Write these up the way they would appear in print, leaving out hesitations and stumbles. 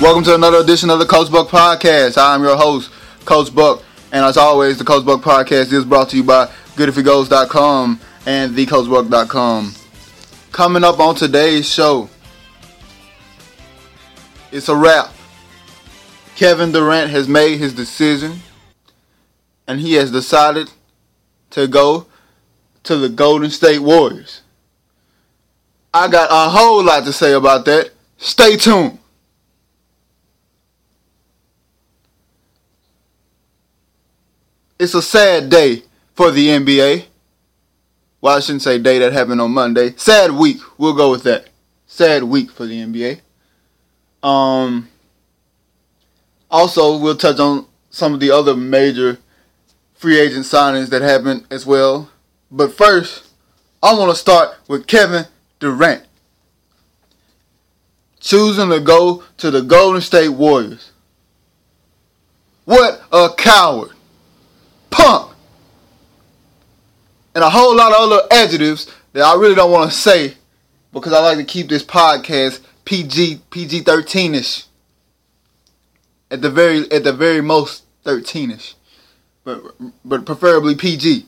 Welcome to another edition of the Coach Buck Podcast. I am your host, Coach Buck, and as always, the Coach Buck Podcast is brought to you by goodifitgoes.com and thecoachbuck.com. Coming up on today's show, it's a wrap. Kevin Durant has made his decision, and he has decided to go to the Golden State Warriors. I got a whole lot to say about that. Stay tuned. It's a sad day for the NBA. Well, I shouldn't say day, that happened on Monday. Sad week. We'll go with that. Sad week for the NBA. Also, we'll touch on some of the other major free agent signings that happened as well. But first, I want to start with Kevin Durant choosing to go to the Golden State Warriors. What a coward. Punk. And a whole lot of other adjectives that I really don't want to say because I like to keep this podcast PG-13ish. At the very most 13ish. But preferably PG.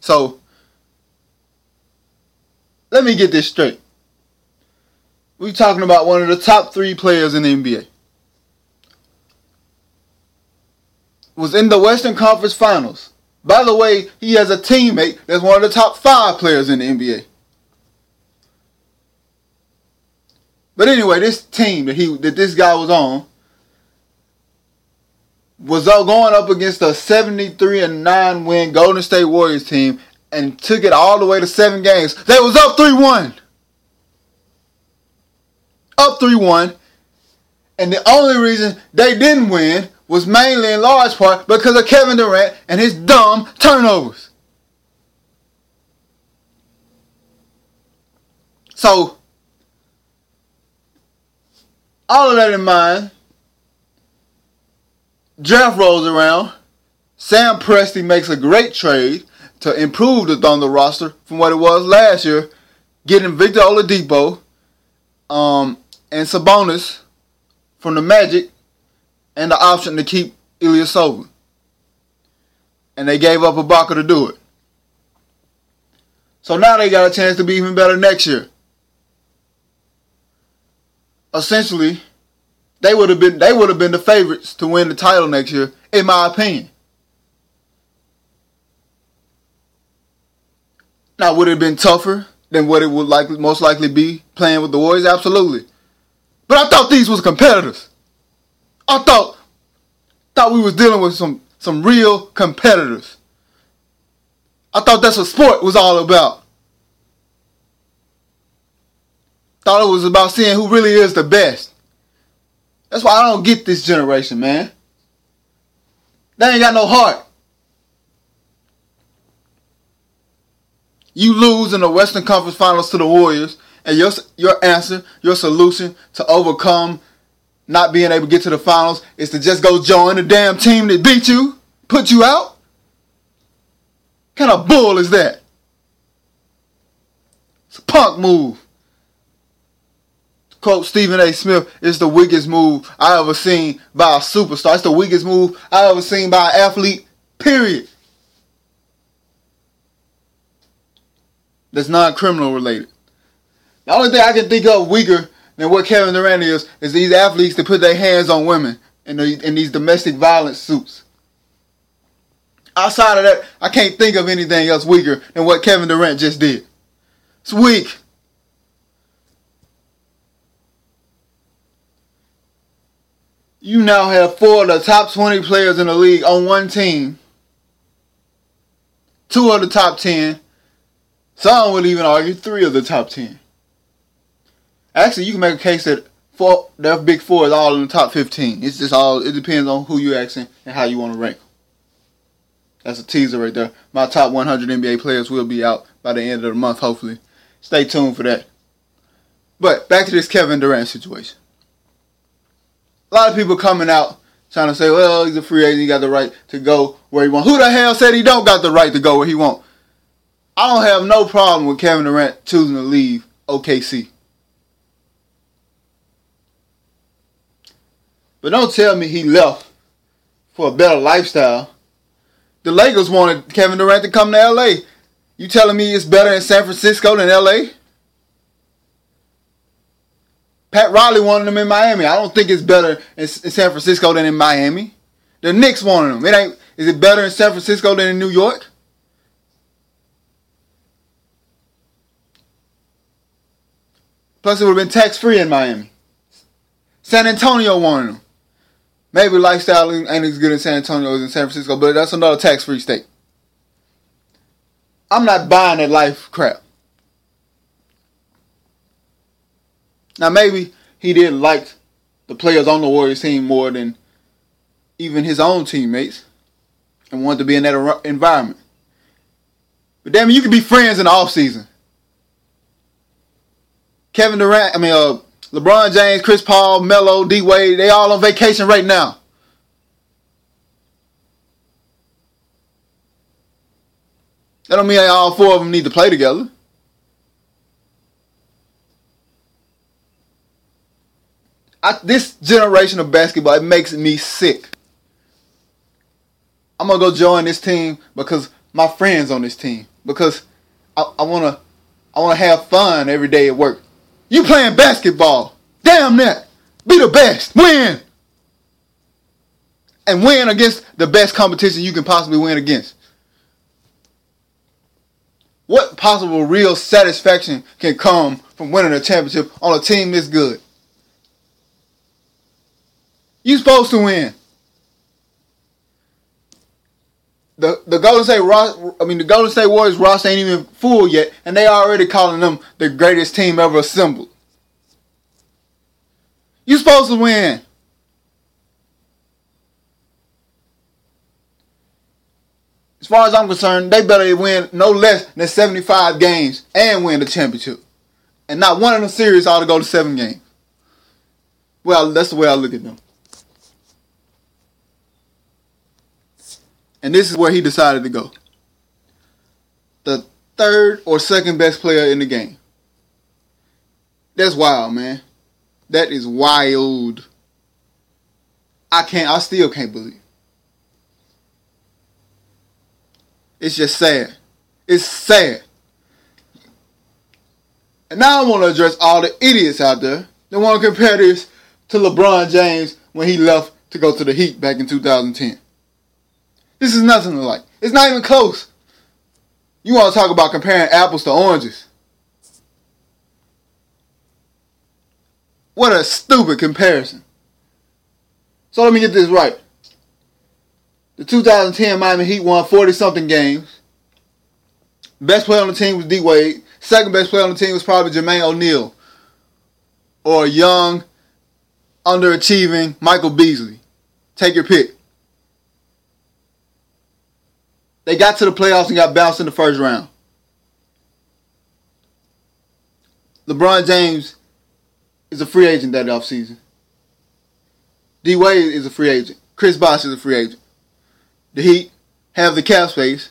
So let me get this straight. We're talking about one of the top three players in the NBA. Was in the Western Conference Finals. By the way, he has a teammate that's one of the top five players in the NBA. But anyway, this team that this guy was on was going up against a 73-9 win Golden State Warriors team and took it all the way to 7 games. They was up 3-1. Up 3-1. And the only reason they didn't win was mainly in large part because of Kevin Durant and his dumb turnovers. So, all of that in mind, draft rolls around. Sam Presti makes a great trade to improve the Thunder roster from what it was last year, getting Victor Oladipo and Sabonis from the Magic, and the option to keep Ilyasova. And they gave up Ibaka to do it. So now they got a chance to be even better next year. Essentially, they would have been the favorites to win the title next year, in my opinion. Now, would it have been tougher than what it would most likely be playing with the Warriors? Absolutely. But I thought these was competitors. I thought we was dealing with some real competitors. I thought that's what sport was all about. Thought it was about seeing who really is the best. That's why I don't get this generation, man. They ain't got no heart. You lose in the Western Conference Finals to the Warriors, and your answer, your solution to overcome not being able to get to the finals is to just go join the damn team that beat you, put you out? What kind of bull is that? It's a punk move. Quote Stephen A. Smith, it's the weakest move I ever seen by a superstar. It's the weakest move I ever seen by an athlete, period. That's non-criminal related. The only thing I can think of weaker and what Kevin Durant is these athletes that put their hands on women in these domestic violence suits. Outside of that, I can't think of anything else weaker than what Kevin Durant just did. It's weak. You now have 4 of the top 20 players in the league on one team. 2 of the top 10. Some would even argue 3 of the top 10. Actually, you can make a case that their big 4 is all in the top 15. It's just all, it depends on who you're asking and how you want to rank. That's a teaser right there. My top 100 NBA players will be out by the end of the month, hopefully. Stay tuned for that. But back to this Kevin Durant situation. A lot of people coming out trying to say, well, he's a free agent. He got the right to go where he wants. Who the hell said he don't got the right to go where he wants? I don't have no problem with Kevin Durant choosing to leave OKC. But don't tell me he left for a better lifestyle. The Lakers wanted Kevin Durant to come to L.A. You telling me it's better in San Francisco than L.A.? Pat Riley wanted him in Miami. I don't think it's better in San Francisco than in Miami. The Knicks wanted him. Is it better in San Francisco than in New York? Plus, it would have been tax-free in Miami. San Antonio wanted him. Maybe lifestyle ain't as good in San Antonio as in San Francisco, but that's another tax-free state. I'm not buying that life crap. Now, maybe he did like the players on the Warriors team more than even his own teammates and wanted to be in that environment. But damn, you can be friends in the offseason. Kevin Durant, LeBron James, Chris Paul, Melo, D-Wade, they all on vacation right now. That don't mean all four of them need to play together. This generation of basketball, it makes me sick. I'm going to go join this team because my friend's on this team. Because I want to have fun every day at work. You playing basketball. Damn that. Be the best. Win. And win against the best competition you can possibly win against. What possible real satisfaction can come from winning a championship on a team this good? You supposed to win. The Golden State Warriors roster ain't even full yet, and they already calling them the greatest team ever assembled. You supposed to win. As far as I'm concerned, they better win no less than 75 games and win the championship. And not one of them series ought to go to 7 games. Well, that's the way I look at them. And this is where he decided to go. The third or second best player in the game. That's wild, man. That is wild. I still can't believe it. It's just sad. It's sad. And now I want to address all the idiots out there that want to compare this to LeBron James when he left to go to the Heat back in 2010. This is nothing alike. It's not even close. You want to talk about comparing apples to oranges. What a stupid comparison. So let me get this right. The 2010 Miami Heat won 40-something games. Best player on the team was D-Wade. Second best player on the team was probably Jermaine O'Neal. Or young, underachieving Michael Beasley. Take your pick. They got to the playoffs and got bounced in the first round. LeBron James is a free agent that offseason. D-Wade is a free agent. Chris Bosh is a free agent. The Heat have the cap space.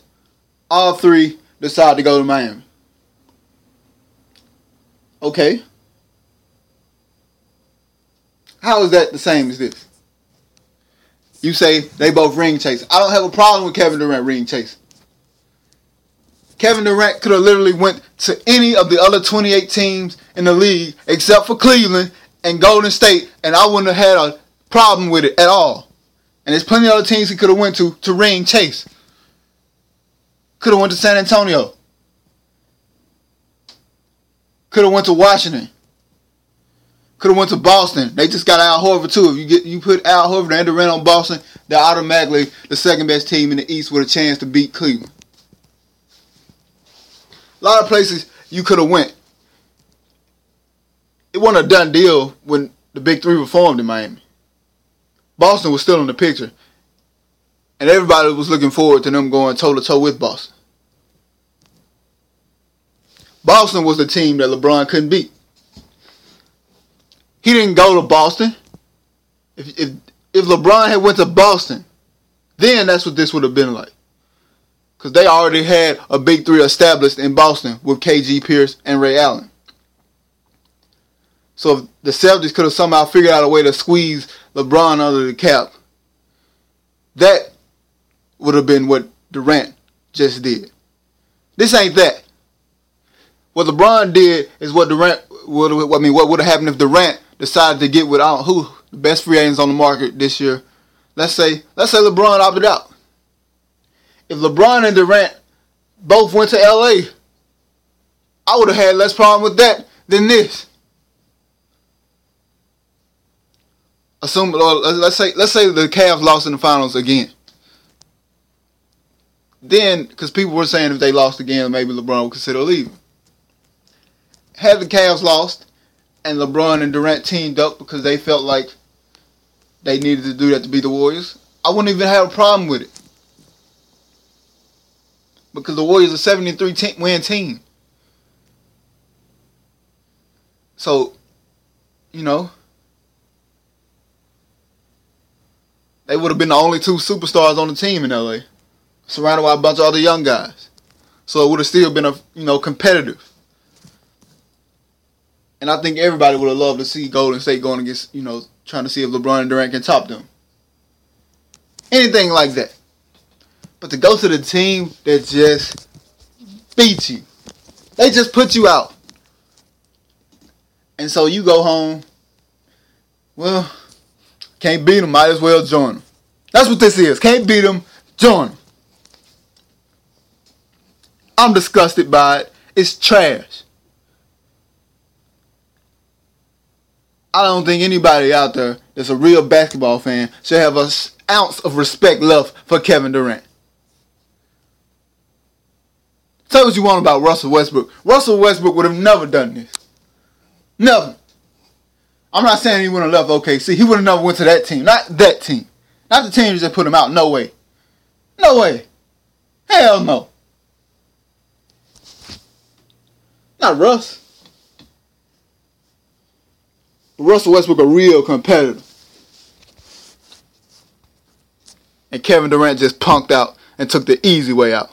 All three decide to go to Miami. Okay. How is that the same as this? You say they both ring chase. I don't have a problem with Kevin Durant ring chase. Kevin Durant could have literally went to any of the other 28 teams in the league except for Cleveland and Golden State, and I wouldn't have had a problem with it at all. And there's plenty of other teams he could have went to ring chase. Could have went to San Antonio. Could have went to Washington. Could have went to Boston. They just got Al Horvath too. If you put Al Horvath and Durant on Boston, they're automatically the second best team in the East with a chance to beat Cleveland. A lot of places you could have went. It wasn't a done deal when the Big Three were formed in Miami. Boston was still in the picture. And everybody was looking forward to them going toe-to-toe with Boston. Boston was the team that LeBron couldn't beat. He didn't go to Boston. If LeBron had went to Boston, then that's what this would have been like. Because they already had a Big Three established in Boston with KG, Pierce, and Ray Allen. So if the Celtics could have somehow figured out a way to squeeze LeBron under the cap, that would have been what Durant just did. This ain't that. What LeBron did is what Durant would have, what would have happened if Durant decided to get with the best free agents on the market this year. Let's say LeBron opted out. If LeBron and Durant both went to LA, I would have had less problem with that than this. Let's say the Cavs lost in the finals again. Then, because people were saying if they lost again, maybe LeBron would consider leaving. Had the Cavs lost and LeBron and Durant teamed up because they felt like they needed to do that to beat the Warriors, I wouldn't even have a problem with it. Because the Warriors are a 73-win team. So, they would have been the only two superstars on the team in LA, surrounded by a bunch of other young guys. So it would have still been competitive. And I think everybody would have loved to see Golden State going against, trying to see if LeBron and Durant can top them. Anything like that. But to go to the team that just beat you. They just put you out. And so you go home, well, can't beat them, might as well join them. That's what this is. Can't beat them, join them. I'm disgusted by it. It's trash. I don't think anybody out there that's a real basketball fan should have an ounce of respect left for Kevin Durant. Tell what you want about Russell Westbrook. Russell Westbrook would have never done this. Never. I'm not saying he wouldn't have left OKC. He would have never went to that team. Not that team. Not the team that just put him out. No way. No way. Hell no. Not Russ. Russell Westbrook a real competitor. And Kevin Durant just punked out and took the easy way out.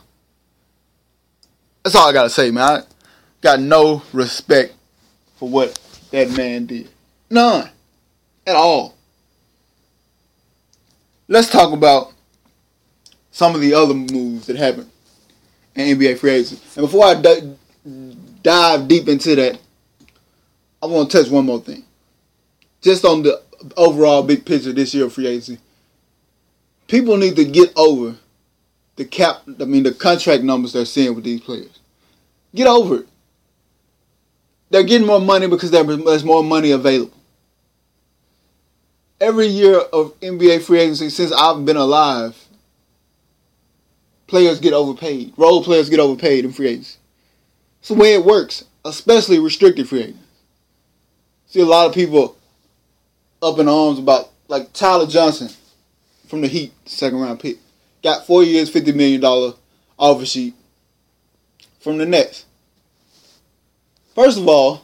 That's all I got to say, man. I got no respect for what that man did. None. At all. Let's talk about some of the other moves that happened in NBA free agency. And before I dive deep into that, I want to touch one more thing. Just on the overall big picture this year of free agency. People need to get over the contract numbers they're seeing with these players. Get over it. They're getting more money because there's more money available. Every year of NBA free agency since I've been alive, players get overpaid. Role players get overpaid in free agency. It's the way it works, especially restricted free agents. See a lot of people up in arms about, like, Tyler Johnson from the Heat, second-round pick. Got 4 years, $50 million offer sheet from the Nets. First of all,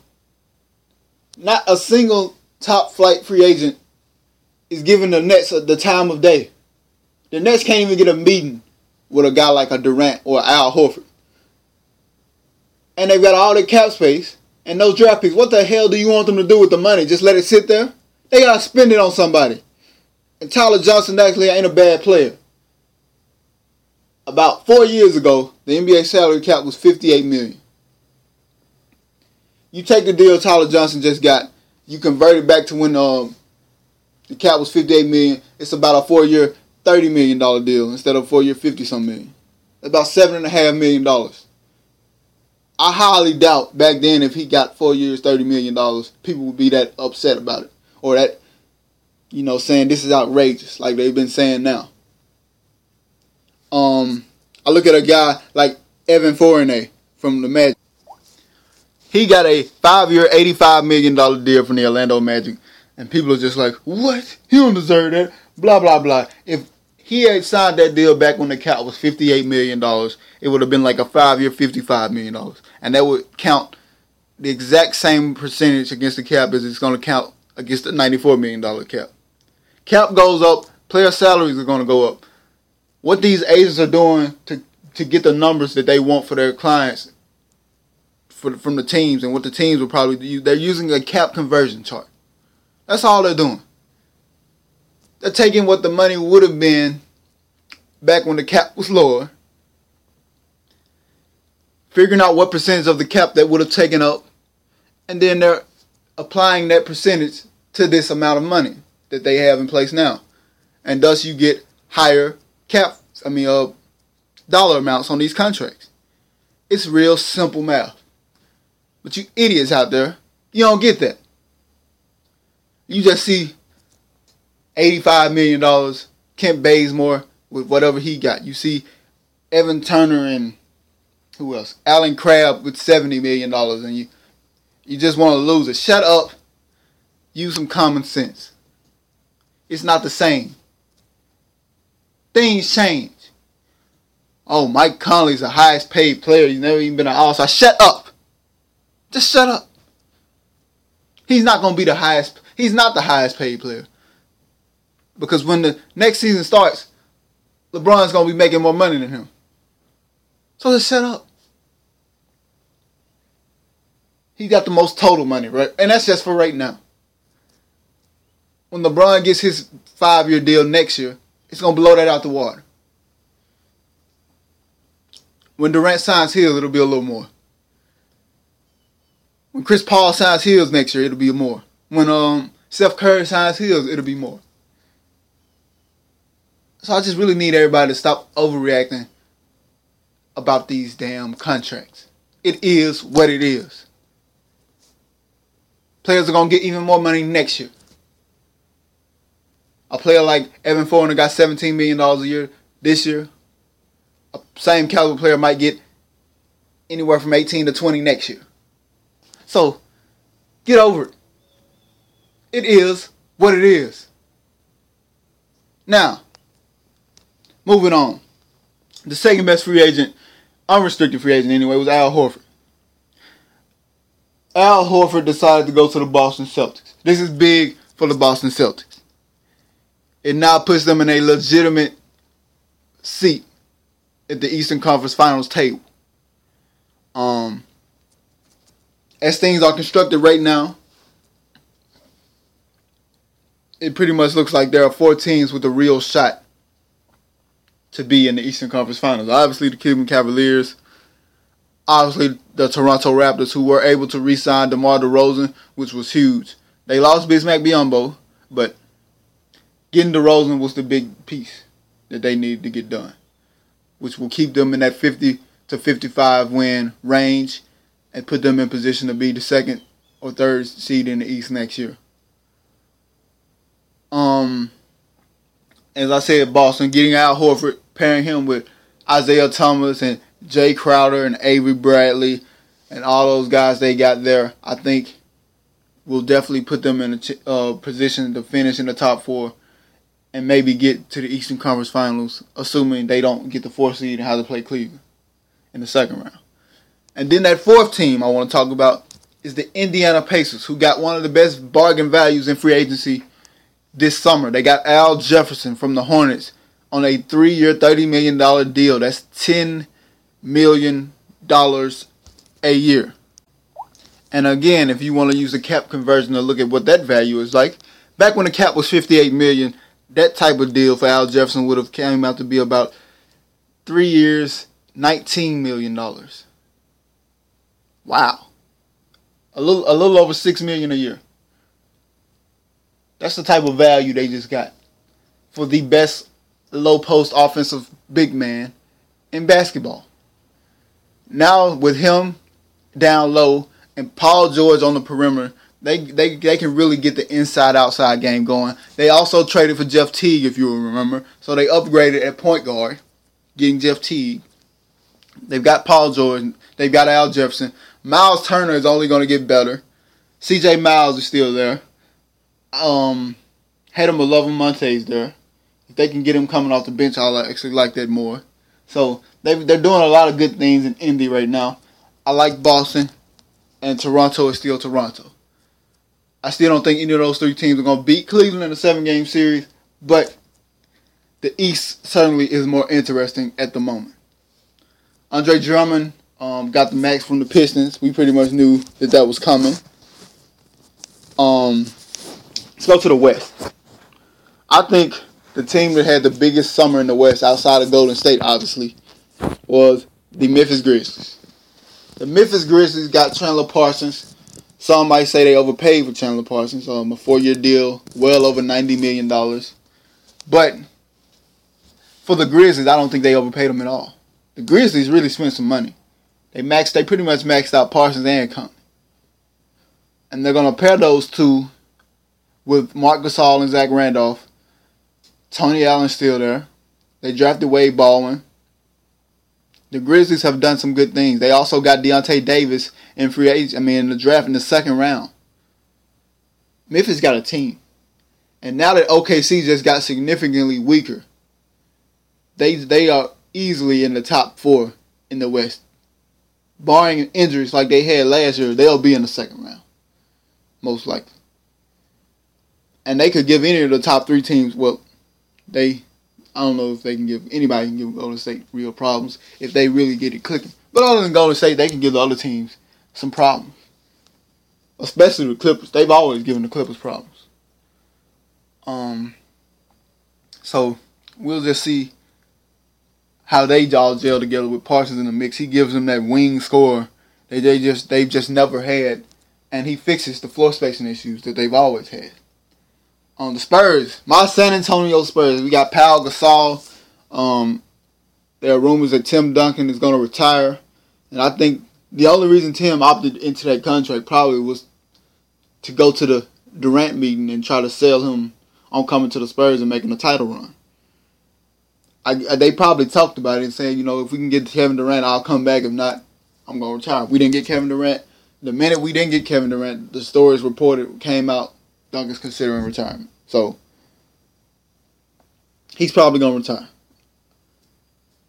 not a single top-flight free agent is giving the Nets the time of day. The Nets can't even get a meeting with a guy like a Durant or Al Horford. And they've got all their cap space and no draft picks. What the hell do you want them to do with the money? Just let it sit there? They gotta spend it on somebody. And Tyler Johnson actually ain't a bad player. About 4 years ago, the NBA salary cap was $58 million. You take the deal Tyler Johnson just got, you convert it back to when the cap was $58 million. It's about a 4-year $30 million deal instead of a 4-year $50-some million. About $7.5 million. I highly doubt back then if he got 4 years, $30 million, people would be that upset about it. Or that, saying this is outrageous, like they've been saying now. I look at a guy like Evan Fournier from the Magic. He got a 5-year, $85 million deal from the Orlando Magic. And people are just like, what? He don't deserve that. Blah, blah, blah. If he had signed that deal back when the cap was $58 million, it would have been like a 5-year, $55 million. And that would count the exact same percentage against the cap as it's going to count against the $94 million cap. Cap goes up. Player salaries are going to go up. What these agents are doing to get the numbers that they want for their clients from the teams and what the teams will probably do. They're using a cap conversion chart. That's all they're doing. They're taking what the money would have been back when the cap was lower, figuring out what percentage of the cap that would have taken up, and then they're applying that percentage to this amount of money that they have in place now. And thus you get higher dollar amounts on these contracts. It's real simple math. But you idiots out there, you don't get that. You just see $85 million, Kent Bazemore with whatever he got. You see Evan Turner and who else? Alan Crabb with $70 million. And you just want to lose it. Shut up. Use some common sense. It's not the same. Things change. Oh, Mike Conley's the highest paid player. He's never even been an all-star. Shut up. Just shut up. He's not going to be the highest. He's not the highest paid player. Because when the next season starts, LeBron's going to be making more money than him. So just shut up. He got the most total money, right? And that's just for right now. When LeBron gets his 5-year deal next year, it's going to blow that out the water. When Durant signs his, it'll be a little more. When Chris Paul signs his next year, it'll be more. When Steph Curry signs his, it'll be more. So I just really need everybody to stop overreacting about these damn contracts. It is what it is. Players are going to get even more money next year. A player like Evan Fournier got $17 million a year this year. A same caliber player might get anywhere from 18 to 20 next year. So, get over it. It is what it is. Now, moving on. The second best free agent, unrestricted free agent anyway, was Al Horford. Al Horford decided to go to the Boston Celtics. This is big for the Boston Celtics. It now puts them in a legitimate seat at the Eastern Conference Finals table. As things are constructed right now, it pretty much looks like there are four teams with a real shot to be in the Eastern Conference Finals. Obviously the Cleveland Cavaliers, obviously the Toronto Raptors, who were able to re-sign DeMar DeRozan, which was huge. They lost Bismack Biyombo, but getting DeRozan was the big piece that they needed to get done, which will keep them in that 50 to 55 win range and put them in position to be the second or third seed in the East next year. As I said, Boston, getting Al Horford, pairing him with Isaiah Thomas and Jay Crowder and Avery Bradley and all those guys they got there, I think will definitely put them in a position to finish in the top four and maybe get to the Eastern Conference Finals, assuming they don't get the fourth seed and how to play Cleveland in the second round. And then that fourth team I want to talk about is the Indiana Pacers, who got one of the best bargain values in free agency this summer. They got Al Jefferson from the Hornets on a 3-year, $30 million deal. That's $10 million a year. And again, if you want to use a cap conversion to look at what that value is like, back when the cap was $58 million, that type of deal for Al Jefferson would have came out to be about 3 years, $19 million. Wow. A little over $6 million a year. That's the type of value they just got for the best low-post offensive big man in basketball. Now with him down low and Paul George on the perimeter, They can really get the inside-outside game going. They also traded for Jeff Teague, if you remember. So they upgraded at point guard, getting Jeff Teague. They've got Paul George. They've got Al Jefferson. Miles Turner is only going to get better. C.J. Miles is still there. Hatem Olajuwon is there. If they can get him coming off the bench, I'll actually like that more. So they're doing a lot of good things in Indy right now. I like Boston, and Toronto is still Toronto. I still don't think any of those three teams are going to beat Cleveland in a 7-game series, but the East certainly is more interesting at the moment. Andre Drummond, Got the max from the Pistons. We pretty much knew that that was coming. Let's go to the West. I think the team that had the biggest summer in the West outside of Golden State, obviously, was the Memphis Grizzlies. The Memphis Grizzlies got Chandler Parsons. Some might say they overpaid for Chandler Parsons. A 4-year deal, well over $90 million. But for the Grizzlies, I don't think they overpaid them at all. The Grizzlies really spent some money. They pretty much maxed out Parsons and Conley. And they're going to pair those two with Mark Gasol and Zach Randolph. Tony Allen's still there. They drafted Wade Baldwin. The Grizzlies have done some good things. They also got Deontay Davis in free agent. In the draft in the second round. Memphis got a team. And now that OKC just got significantly weaker, they are easily in the top four in the West. Barring injuries like they had last year, they'll be in the second round, most likely. And they could give any of the top three teams, I don't know if they can give anybody can give Golden State real problems if they really get it clicking. But other than Golden State, they can give the other teams some problems, especially the Clippers. They've always given the Clippers problems. So we'll just see how they all gel together with Parsons in the mix. He gives them that wing score that they've just never had, and he fixes the floor spacing issues that they've always had. The Spurs, my San Antonio Spurs, we got Pau Gasol. There are rumors that Tim Duncan is going to retire, and I think the only reason Tim opted into that contract probably was to go to the Durant meeting and try to sell him on coming to the Spurs and making a title run. They probably talked about it and saying, if we can get Kevin Durant, I'll come back. If not, I'm going to retire. We didn't get Kevin Durant. The minute we didn't get Kevin Durant, the stories reported came out, Duncan's considering retirement. So, he's probably going to retire.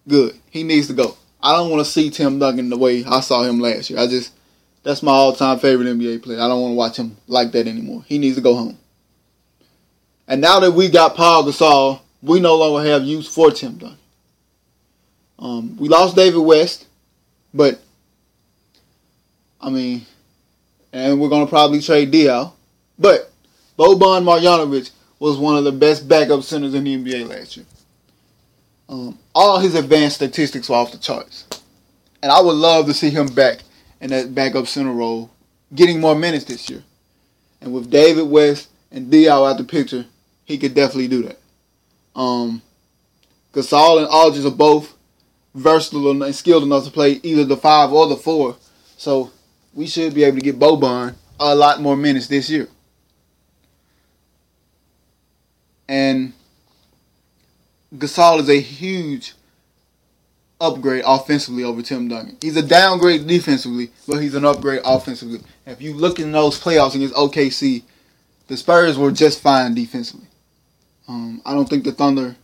Good. He needs to go. I don't want to see Tim Duncan the way I saw him last year. That's my all-time favorite NBA player. I don't want to watch him like that anymore. He needs to go home. And now that we got Pau Gasol, we no longer have use for Tim Duncan. We lost David West, but, and we're going to probably trade Diaw. But Boban Marjanovic was one of the best backup centers in the NBA last year. All his advanced statistics were off the charts. And I would love to see him back in that backup center role, getting more minutes this year. And with David West and Diaw out the picture, he could definitely do that. Gasol and Aldridge are both versatile and skilled enough to play either the 5 or the 4. So we should be able to get Boban a lot more minutes this year. And Gasol is a huge upgrade offensively over Tim Duncan. He's a downgrade defensively, but he's an upgrade offensively. If you look in those playoffs against OKC, the Spurs were just fine defensively. I don't think the Thunder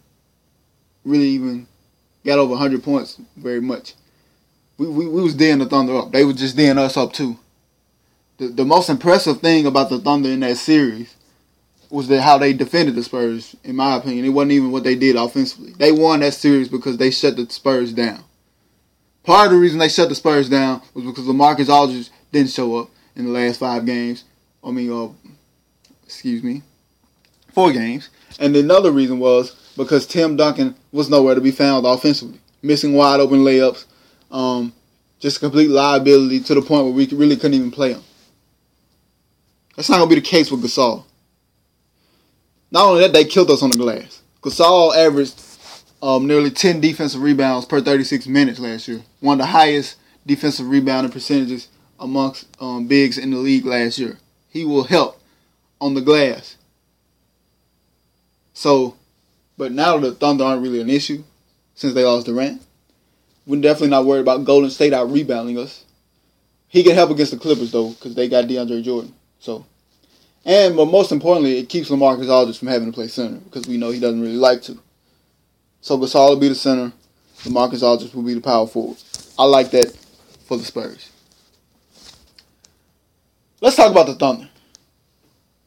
really even got over 100 points very much. We was dealing the Thunder up. They were just dealing us up too. The most impressive thing about the Thunder in that series was that how they defended the Spurs, in my opinion. It wasn't even what they did offensively. They won that series because they shut the Spurs down. Part of the reason they shut the Spurs down was because LaMarcus Aldridge didn't show up in the last 4 games. And another reason was because Tim Duncan was nowhere to be found offensively. Missing wide open layups, just a complete liability to the point where we really couldn't even play him. That's not going to be the case with Gasol. Not only that, they killed us on the glass. Gasol averaged nearly 10 defensive rebounds per 36 minutes last year. One of the highest defensive rebounding percentages amongst bigs in the league last year. He will help on the glass. So, but now the Thunder aren't really an issue since they lost Durant. We're definitely not worried about Golden State out-rebounding us. He can help against the Clippers, though, because they got DeAndre Jordan. So, but most importantly, it keeps LaMarcus Aldridge from having to play center because we know he doesn't really like to. So Gasol will be the center. LaMarcus Aldridge will be the power forward. I like that for the Spurs. Let's talk about the Thunder.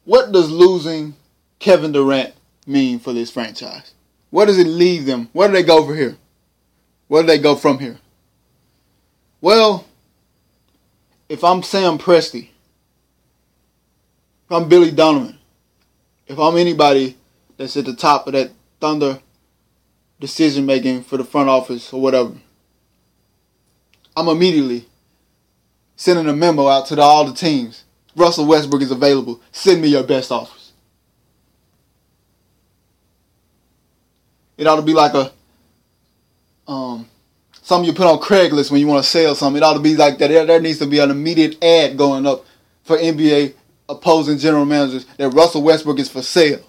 What does losing Kevin Durant mean for this franchise? Where does it leave them? Where do they go from here? Well, if I'm Sam Presti, if I'm Billy Donovan, if I'm anybody that's at the top of that Thunder decision making for the front office or whatever, I'm immediately sending a memo out to all the teams. Russell Westbrook is available. Send me your best offers. It ought to be like a something you put on Craigslist when you want to sell something. It ought to be like that. There needs to be an immediate ad going up for NBA opposing general managers that Russell Westbrook is for sale.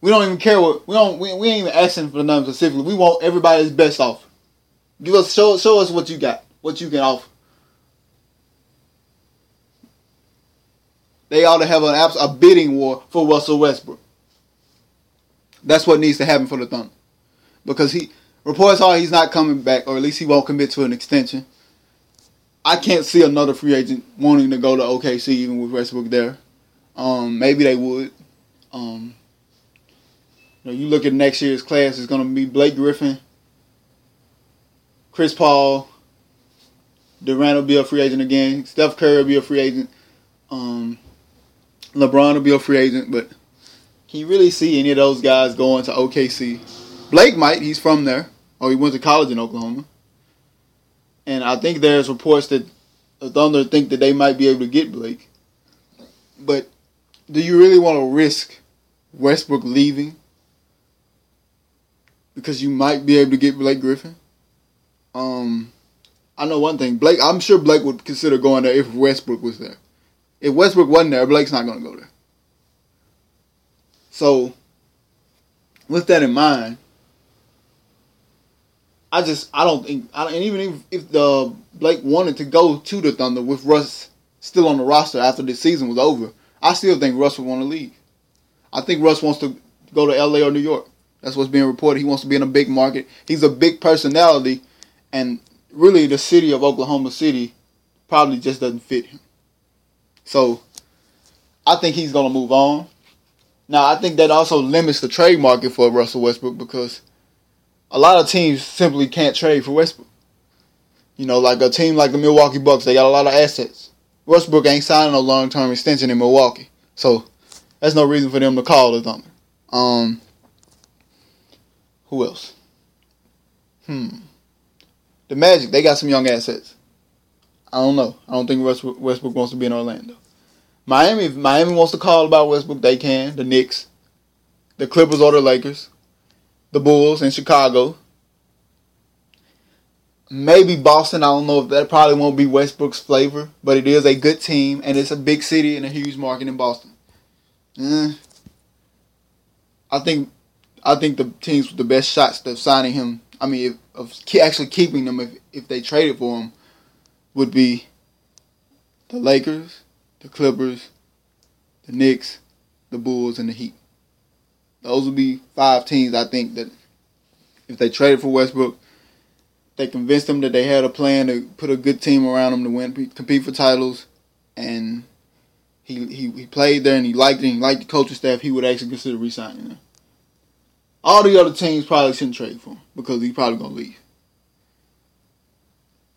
We don't even care what we ain't even asking for nothing specifically. We want everybody's best offer. Give us show us what you got, what you can offer. They ought to have a bidding war for Russell Westbrook. That's what needs to happen for the Thunder, because he reports are he's not coming back, or at least he won't commit to an extension. I can't see another free agent wanting to go to OKC even with Westbrook there. Maybe they would. You look at next year's class, it's going to be Blake Griffin, Chris Paul, Durant will be a free agent again, Steph Curry will be a free agent, LeBron will be a free agent, but can you really see any of those guys going to OKC? Blake might, he's from there, or he went to college in Oklahoma. And I think there's reports that the Thunder think that they might be able to get Blake. But do you really want to risk Westbrook leaving? Because you might be able to get Blake Griffin. I know one thing. Blake, I'm sure Blake would consider going there if Westbrook was there. If Westbrook wasn't there, Blake's not going to go there. So, with that in mind, I don't think, even if the Blake wanted to go to the Thunder with Russ still on the roster after this season was over, I still think Russ would want to leave. I think Russ wants to go to LA or New York. That's what's being reported. He wants to be in a big market. He's a big personality, and really the city of Oklahoma City probably just doesn't fit him. So I think he's going to move on. Now, I think that also limits the trade market for Russell Westbrook, because a lot of teams simply can't trade for Westbrook. You know, like a team like the Milwaukee Bucks, they got a lot of assets. Westbrook ain't signing no long-term extension in Milwaukee. So that's no reason for them to call the Thunder. Who else? The Magic, they got some young assets. I don't know. I don't think Westbrook wants to be in Orlando. Miami, if Miami wants to call about Westbrook, they can. The Knicks, the Clippers or the Lakers, the Bulls in Chicago. Maybe Boston, I don't know if that probably won't be Westbrook's flavor, but it is a good team, and it's a big city and a huge market in Boston. I think the teams with the best shots of signing him, actually keeping them if they traded for him, would be the Lakers, the Clippers, the Knicks, the Bulls, and the Heat. Those would be 5 teams, I think, that if they traded for Westbrook, they convinced him that they had a plan to put a good team around him to win, compete for titles, and he played there and he liked it and he liked the coaching staff, he would actually consider re-signing them. All the other teams probably shouldn't trade for him because he's probably going to leave.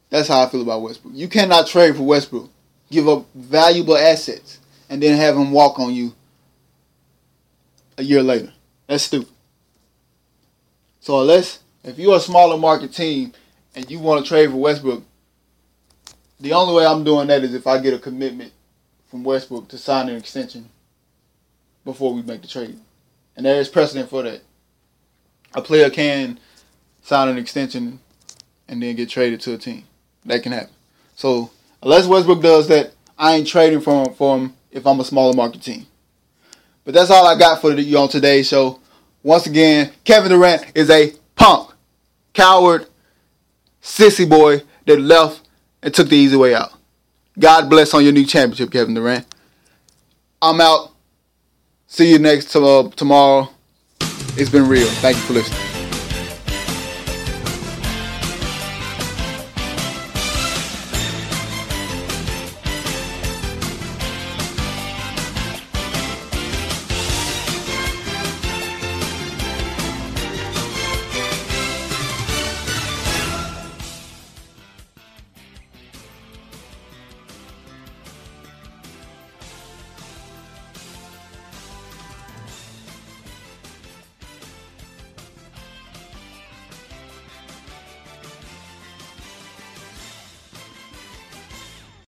That's how I feel about Westbrook. You cannot trade for Westbrook, give up valuable assets, and then have him walk on you a year later. That's stupid. So if you're a smaller market team and you want to trade for Westbrook, the only way I'm doing that is if I get a commitment from Westbrook to sign an extension before we make the trade. And there is precedent for that. A player can sign an extension and then get traded to a team. That can happen. So, unless Westbrook does that, I ain't trading for him if I'm a smaller market team. But that's all I got for you on today's show. Once again, Kevin Durant is a punk, coward, sissy boy that left and took the easy way out. God bless on your new championship, Kevin Durant. I'm out. See you next tomorrow. It's been real. Thank you for listening.